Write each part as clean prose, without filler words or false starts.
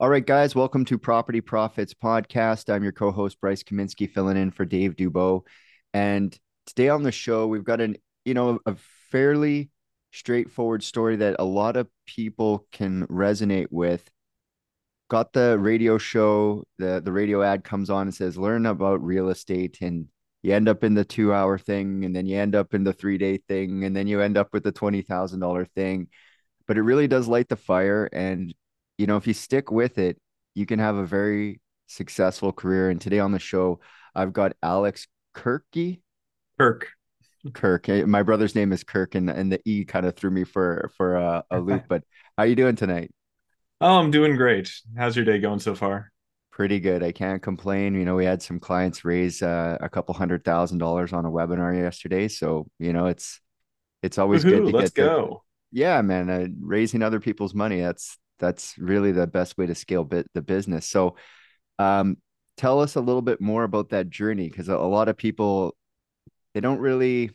All right, guys, welcome to Property Profits Podcast. I'm your co-host, Bryce Kaminsky, filling in for Dave Dubeau. And today on the show, we've got a fairly straightforward story that a lot of people can resonate with. Got the radio show, the radio ad comes on and says, learn about real estate, and you end up in the 2-hour thing, and then you end up in the 3-day thing, and then you end up with the $20,000 thing. But it really does light the fire, and you know, if you stick with it, you can have a very successful career. And today on the show, I've got Alex Kirke. Kirke. My brother's name is Kirke, and the E kind of threw me for a loop. But how are you doing tonight? Oh, I'm doing great. How's your day going so far? Pretty good. I can't complain. You know, we had some clients raise a couple $100,000 on a webinar yesterday. So, you know, it's always good to let's get go. Yeah, man. Raising other people's money. That's really the best way to scale the business. So tell us a little bit more about that journey, because a lot of people, they don't really,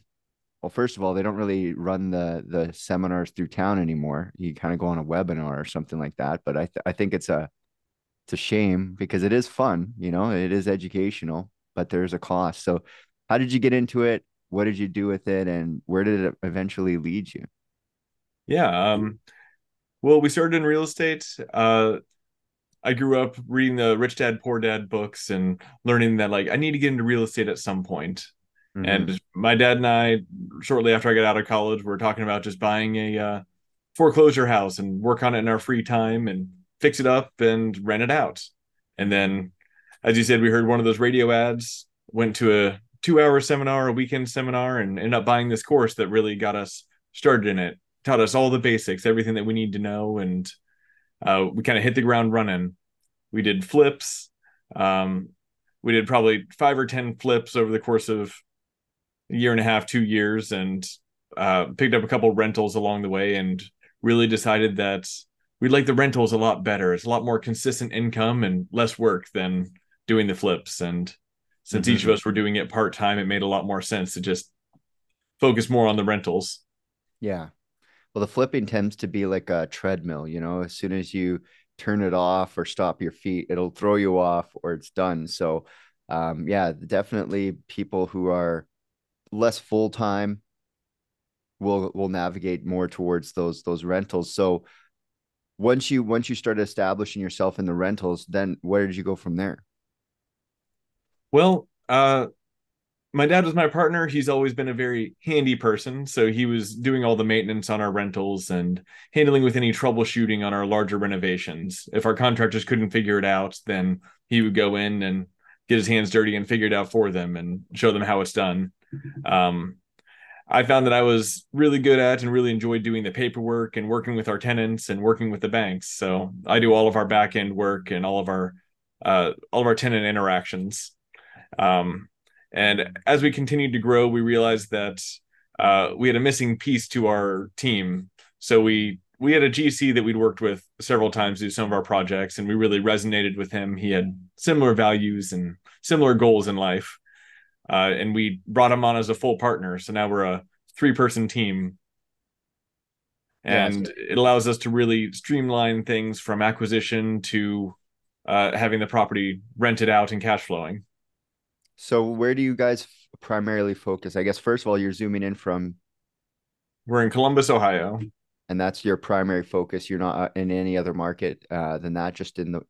well, first of all, they don't really run the seminars through town anymore. You kind of go on a webinar or something like that. But I think it's a shame, because it is fun, you know, it is educational, but there's a cost. So how did you get into it? What did you do with it? And where did it eventually lead you? Yeah. Well, we started in real estate. I grew up reading the Rich Dad, Poor Dad books and learning that, like, I need to get into real estate at some point. Mm-hmm. And my dad and I, shortly after I got out of college, were talking about just buying a foreclosure house and work on it in our free time and fix it up and rent it out. And then, as you said, we heard one of those radio ads, went to a 2-hour seminar, a weekend seminar, and ended up buying this course that really got us started in it. Taught us all the basics, everything that we need to know. And we kind of hit the ground running. We did flips. We did probably 5 or 10 flips over the course of a year and a half, 2 years, and picked up a couple rentals along the way, and really decided that we like the rentals a lot better. It's a lot more consistent income and less work than doing the flips. And since each of us were doing it part-time, it made a lot more sense to just focus more on the rentals. Yeah. Well, the flipping tends to be like a treadmill, you know, as soon as you turn it off or stop your feet, it'll throw you off or it's done. So, yeah, definitely people who are less full-time will navigate more towards those rentals. So once you started establishing yourself in the rentals, then where did you go from there? Well, my dad was my partner. He's always been a very handy person. So he was doing all the maintenance on our rentals and handling with any troubleshooting on our larger renovations. If our contractors couldn't figure it out, then he would go in and get his hands dirty and figure it out for them and show them how it's done. I found that I was really good at and really enjoyed doing the paperwork and working with our tenants and working with the banks. So I do all of our back end work and all of our tenant interactions. And as we continued to grow, we realized that we had a missing piece to our team. So we had a GC that we'd worked with several times through some of our projects, and we really resonated with him. He had similar values and similar goals in life. And we brought him on as a full partner. So now we're a 3-person team. And it allows us to really streamline things from acquisition to having the property rented out and cash flowing. So where do you guys primarily focus? I guess, first of all, you're zooming in from... We're in Columbus, Ohio. And that's your primary focus. You're not in any other market than that, just in the...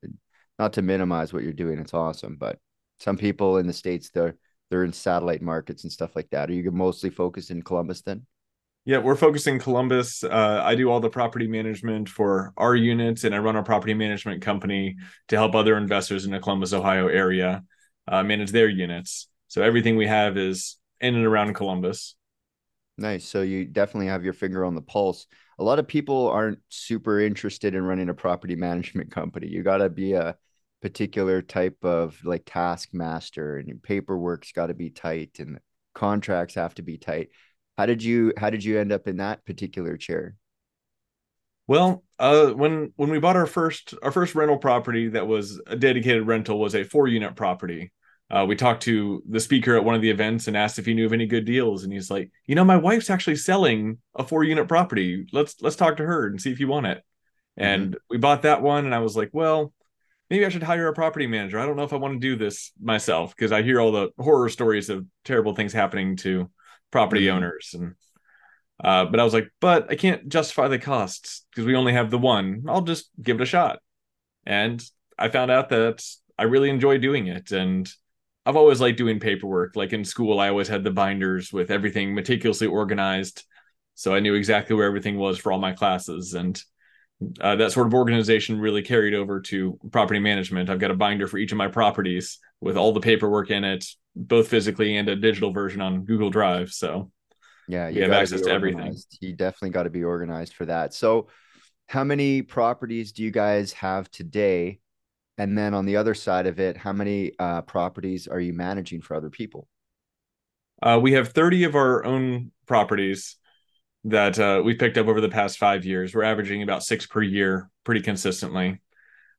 Not to minimize what you're doing. It's awesome. But some people in the States, they're in satellite markets and stuff like that. Are you mostly focused in Columbus then? Yeah, we're focused in Columbus. I do all the property management for our units, and I run a property management company to help other investors in the Columbus, Ohio area manage their units. So everything we have is in and around Columbus. Nice. So you definitely have your finger on the pulse. A lot of people aren't super interested in running a property management company. You got to be a particular type of, like, taskmaster, and your paperwork's got to be tight and contracts have to be tight. How did you end up in that particular chair? Well, when we bought our first rental property that was a dedicated rental was a 4-unit property. We talked to the speaker at one of the events and asked if he knew of any good deals, and he's like, you know, my wife's actually selling a 4-unit property. Let's talk to her and see if you want it. Mm-hmm. And we bought that one, and I was like, well, maybe I should hire a property manager. I don't know if I want to do this myself, because I hear all the horror stories of terrible things happening to property owners. And but I was like, but I can't justify the costs because we only have the one. I'll just give it a shot. And I found out that I really enjoy doing it. And I've always liked doing paperwork. Like in school, I always had the binders with everything meticulously organized. So I knew exactly where everything was for all my classes. And that sort of organization really carried over to property management. I've got a binder for each of my properties with all the paperwork in it, both physically and a digital version on Google Drive. So yeah, you have access to everything. You definitely got to be organized for that. So how many properties do you guys have today? And then on the other side of it, how many properties are you managing for other people? We have 30 of our own properties that we picked up over the past 5 years. We're averaging about 6 per year pretty consistently.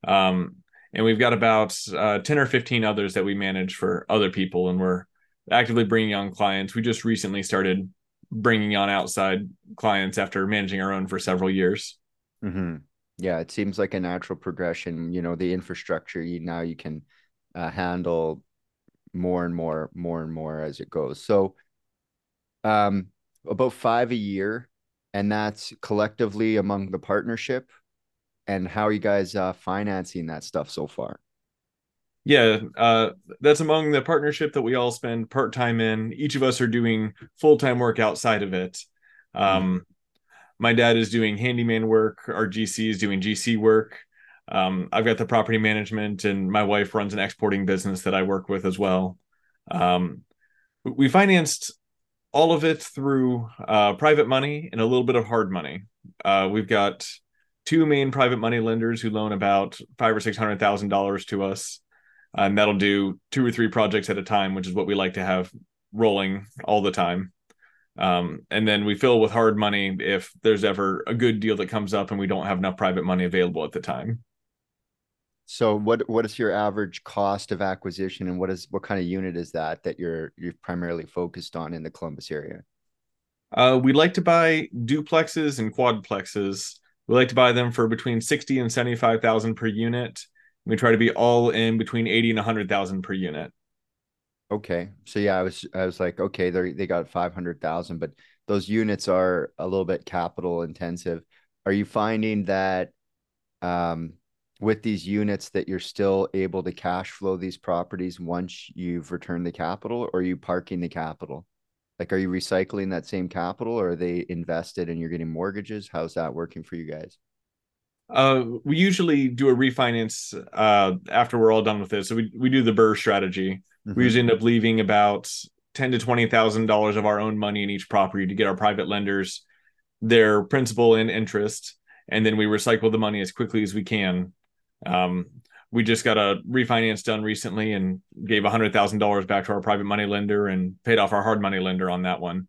And we've got about 10 or 15 others that we manage for other people. And we're actively bringing on clients. We just recently started bringing on outside clients after managing our own for several years. Mm-hmm. Yeah, it seems like a natural progression. You know, the infrastructure, now you can handle more and more as it goes. So about 5 a year, and that's collectively among the partnership. And how are you guys financing that stuff so far? Yeah, that's among the partnership that we all spend part-time in. Each of us are doing full-time work outside of it. My dad is doing handyman work. Our GC is doing GC work. I've got the property management, and my wife runs an exporting business that I work with as well. We financed all of it through private money and a little bit of hard money. We've got 2 main private money lenders who loan about $500,000 or $600,000 to us, and that'll do 2 or 3 projects at a time, which is what we like to have rolling all the time. And then we fill with hard money if there's ever a good deal that comes up and we don't have enough private money available at the time. So what is your average cost of acquisition, and what kind of unit is that you're primarily focused on in the Columbus area? We like to buy duplexes and quadplexes. We like to buy them for between $60,000 and $75,000 per unit. We try to be all in between $80,000 and $100,000 per unit. Okay. So yeah, I was like, okay, they got 500,000, but those units are a little bit capital intensive. Are you finding that with these units that you're still able to cash flow these properties once you've returned the capital, or are you parking the capital? Like, are you recycling that same capital, or are they invested and you're getting mortgages? How's that working for you guys? We usually do a refinance after we're all done with this. So we do the BRRRR strategy. Mm-hmm. We usually end up leaving about $10,000 to $20,000 of our own money in each property to get our private lenders their principal and interest. And then we recycle the money as quickly as we can. We just got a refinance done recently and gave $100,000 back to our private money lender and paid off our hard money lender on that one.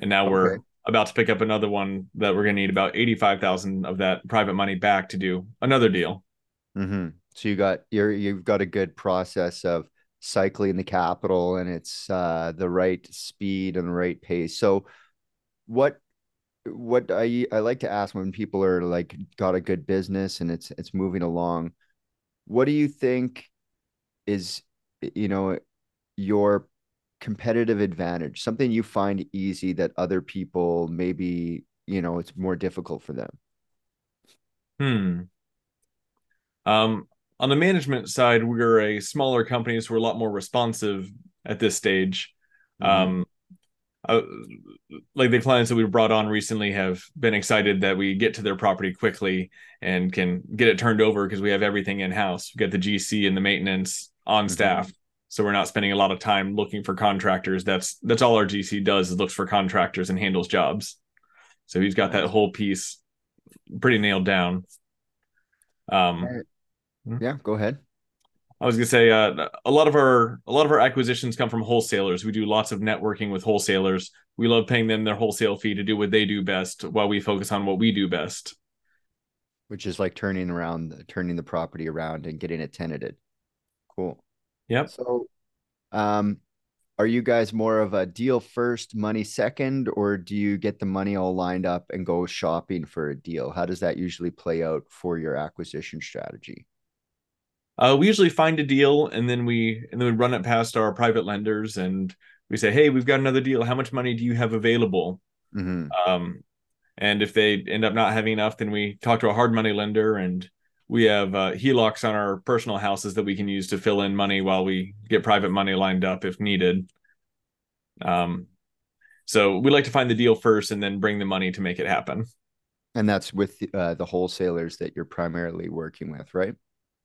And now we're about to pick up another one that we're going to need about $85,000 of that private money back to do another deal. Mm-hmm. So you've got a good process of cycling the capital, and it's the right speed and the right pace. So what I like to ask when people are like got a good business and it's moving along, what do you think is, you know, your competitive advantage, something you find easy that other people maybe, you know, it's more difficult for them? On the management side, we're a smaller company, so we're a lot more responsive at this stage. Like the clients that we brought on recently have been excited that we get to their property quickly and can get it turned over because we have everything in-house. We've got the GC and the maintenance on staff. So we're not spending a lot of time looking for contractors. That's all our GC does, is looks for contractors and handles jobs. So he's got that whole piece pretty nailed down. Yeah, go ahead. I was gonna say a lot of our acquisitions come from wholesalers. We do lots of networking with wholesalers. We love paying them their wholesale fee to do what they do best, while we focus on what we do best, which is like turning the property around and getting it tenanted. Cool. Yep. So, are you guys more of a deal first, money second, or do you get the money all lined up and go shopping for a deal? How does that usually play out for your acquisition strategy? We usually find a deal, and then we run it past our private lenders, and we say, hey, we've got another deal. How much money do you have available? Mm-hmm. And if they end up not having enough, then we talk to a hard money lender, and we have HELOCs on our personal houses that we can use to fill in money while we get private money lined up if needed. So we like to find the deal first and then bring the money to make it happen. And that's with the wholesalers that you're primarily working with, right?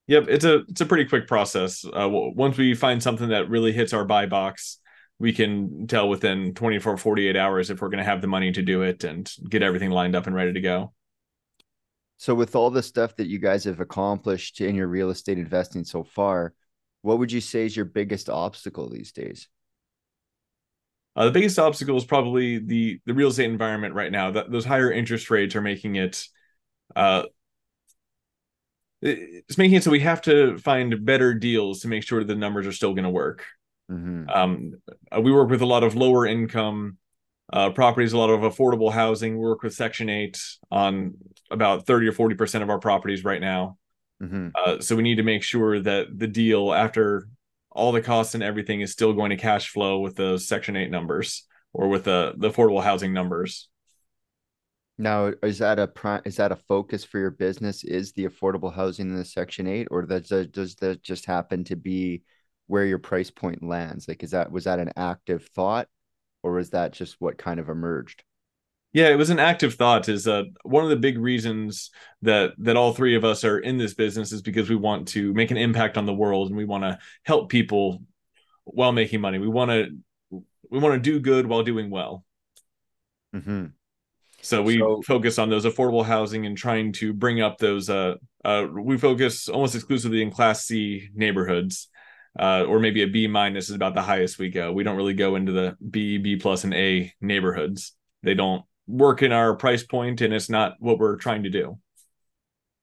Yep. It's a pretty quick process. Once we find something that really hits our buy box, we can tell within 24, 48 hours if we're going to have the money to do it and get everything lined up and ready to go. So with all the stuff that you guys have accomplished in your real estate investing so far, what would you say is your biggest obstacle these days? The biggest obstacle is probably the real estate environment right now. Those higher interest rates are making it, it's making it so we have to find better deals to make sure the numbers are still going to work. Mm-hmm. We work with a lot of lower income properties, a lot of affordable housing. We work with Section 8 on about 30 or 40% of our properties right now. Mm-hmm. So we need to make sure that the deal, after all the costs and everything, is still going to cash flow with the Section 8 numbers or with the affordable housing numbers. Now, is that a focus for your business? Is the affordable housing in the Section 8, or does that just happen to be where your price point lands? Like, was that an active thought, or was that just what kind of emerged? Yeah, it was an active thought. Is one of the big reasons that all three of us are in this business is because we want to make an impact on the world, and we want to help people while making money. We want to do good while doing well. Mm-hmm. So we focus on those affordable housing and trying to bring up those. We focus almost exclusively in Class C neighborhoods. Or maybe a B- is about the highest we go. We don't really go into the B+ and A neighborhoods. They don't work in our price point, and it's not what we're trying to do.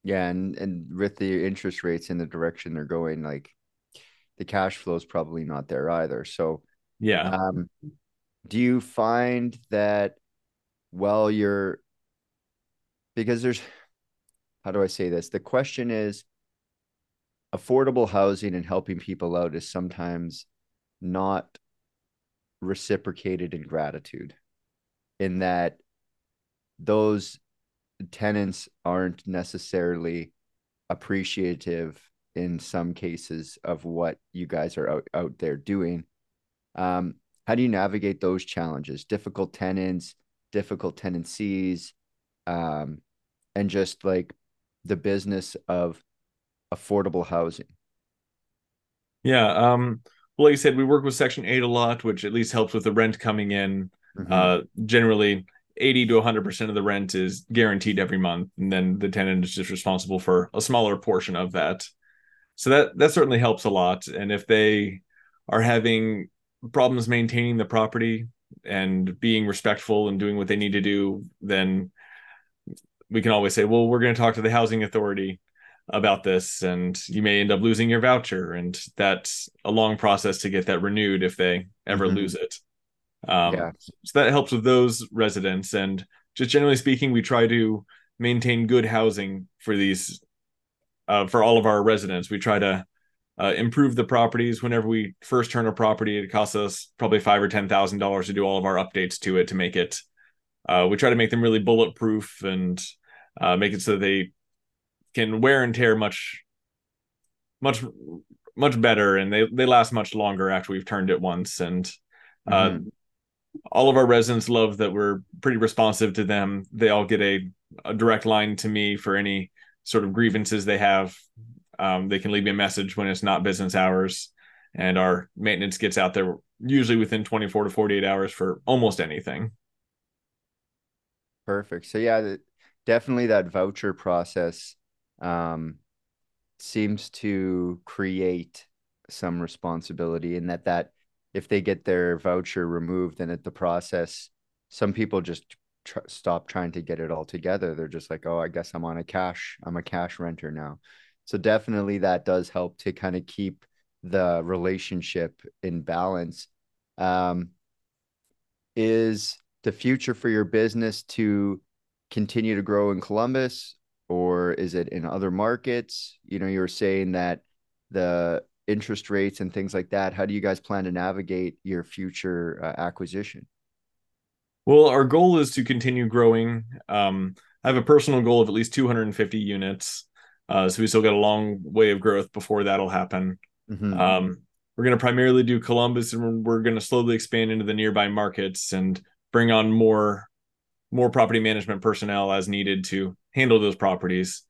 Yeah, and with the interest rates in the direction they're going, like, the cash flow is probably not there either. So yeah, do you find that because there's, how do I say this? The question is, affordable housing and helping people out is sometimes not reciprocated in gratitude, in that those tenants aren't necessarily appreciative in some cases of what you guys are out there doing. How do you navigate those challenges? Difficult tenants, difficult tenancies, and just like the business of affordable housing? Yeah. Well, like you said, we work with Section 8 a lot, which at least helps with the rent coming in. Mm-hmm. Generally, 80 to 100% of the rent is guaranteed every month, and then the tenant is just responsible for a smaller portion of that. So that certainly helps a lot. And if they are having problems maintaining the property and being respectful and doing what they need to do, then we can always say, well, we're going to talk to the housing authority about this, and you may end up losing your voucher. And that's a long process to get that renewed if they ever mm-hmm. lose it. So that helps with those residents. And just generally speaking, we try to maintain good housing for these, for all of our residents. We try to improve the properties. Whenever we first turn a property, it costs us probably $5,000 or $10,000 to do all of our updates to it, to make it. We try to make them really bulletproof and make it so they can wear and tear much better, and they last much longer after we've turned it once. And mm-hmm. all of our residents love that we're pretty responsive to them. They all get a direct line to me for any sort of grievances they have. They can leave me a message when it's not business hours, and our maintenance gets out there usually within 24 to 48 hours for almost anything. Perfect. So yeah, definitely that voucher process seems to create some responsibility, in that if they get their voucher removed, then at the process, some people just stop trying to get it all together. They're just like, oh, I guess I'm a cash renter now. So definitely that does help to kind of keep the relationship in balance. Is the future for your business to continue to grow in Columbus, or is it in other markets? You know, you were saying that the interest rates and things like that? How do you guys plan to navigate your future acquisition? Well, our goal is to continue growing. I have a personal goal of at least 250 units. So we still got a long way of growth before that'll happen. Mm-hmm. We're going to primarily do Columbus, and we're going to slowly expand into the nearby markets and bring on more property management personnel as needed to handle those properties.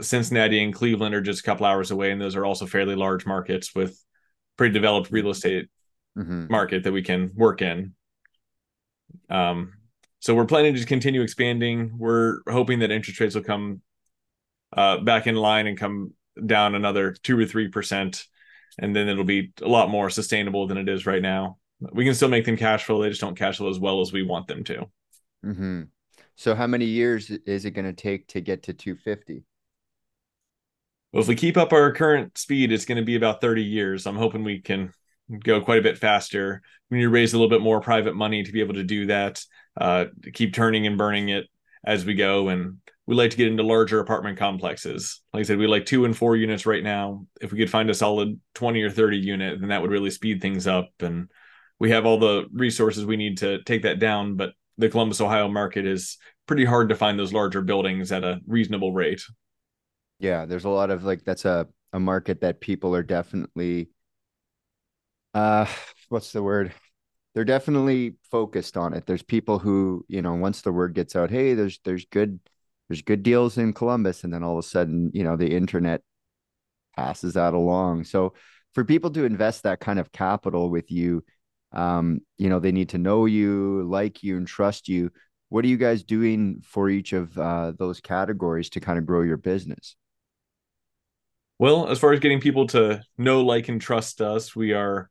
Cincinnati and Cleveland are just a couple hours away, and those are also fairly large markets with pretty developed real estate mm-hmm. market that we can work in. So we're planning to continue expanding. We're hoping that interest rates will come back in line and come down another 2 or 3%, and then it'll be a lot more sustainable than it is right now. We can still make them cash flow. They just don't cash flow as well as we want them to. Mm-hmm. So how many years is it going to take to get to 250? Well, if we keep up our current speed, it's going to be about 30 years. I'm hoping we can go quite a bit faster. We need to raise a little bit more private money to be able to do that, keep turning and burning it as we go. And we like to get into larger apartment complexes. Like I said, we like 2 and 4 units right now. If we could find a solid 20 or 30 unit, then that would really speed things up. And we have all the resources we need to take that down. But the Columbus, Ohio market is pretty hard to find those larger buildings at a reasonable rate. Yeah, there's a lot of that's a market that people are definitely, what's the word? They're definitely focused on it. There's people who, once the word gets out, hey, there's good deals in Columbus. And then all of a sudden, the internet passes that along. So for people to invest that kind of capital with you, they need to know you, like you, and trust you. What are you guys doing for each of those categories to kind of grow your business? Well, as far as getting people to know, like, and trust us, we are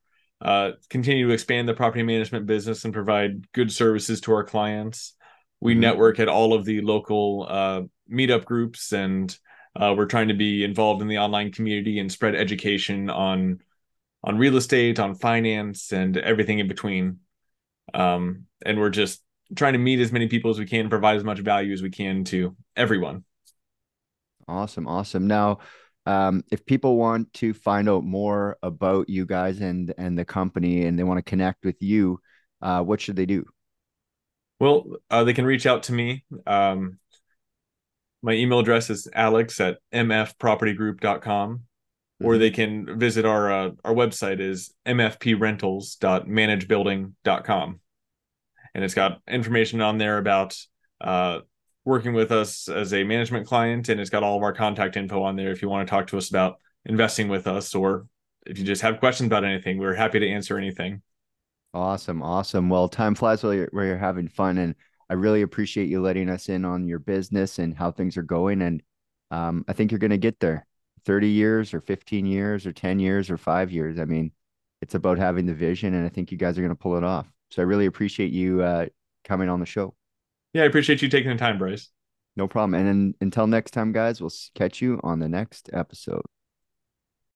continue to expand the property management business and provide good services to our clients. We network at all of the local meetup groups, and we're trying to be involved in the online community and spread education on real estate, on finance, and everything in between. And we're just trying to meet as many people as we can, provide as much value as we can to everyone. Awesome. Now, if people want to find out more about you guys and the company, and they want to connect with you, what should they do? Well, they can reach out to me. My email address is alex@mfpropertygroup.com, mm-hmm. or they can visit our website is mfprentals.managebuilding.com. And it's got information on there about working with us as a management client, and it's got all of our contact info on there if you want to talk to us about investing with us, or if you just have questions about anything, we're happy to answer anything. Awesome. Well, time flies while you're having fun, and I really appreciate you letting us in on your business and how things are going. And I think you're going to get there. 30 years or 15 years or 10 years or 5 years. I mean, it's about having the vision, and I think you guys are going to pull it off. So I really appreciate you coming on the show. Yeah, I appreciate you taking the time, Bryce. No problem. And until next time, guys, we'll catch you on the next episode.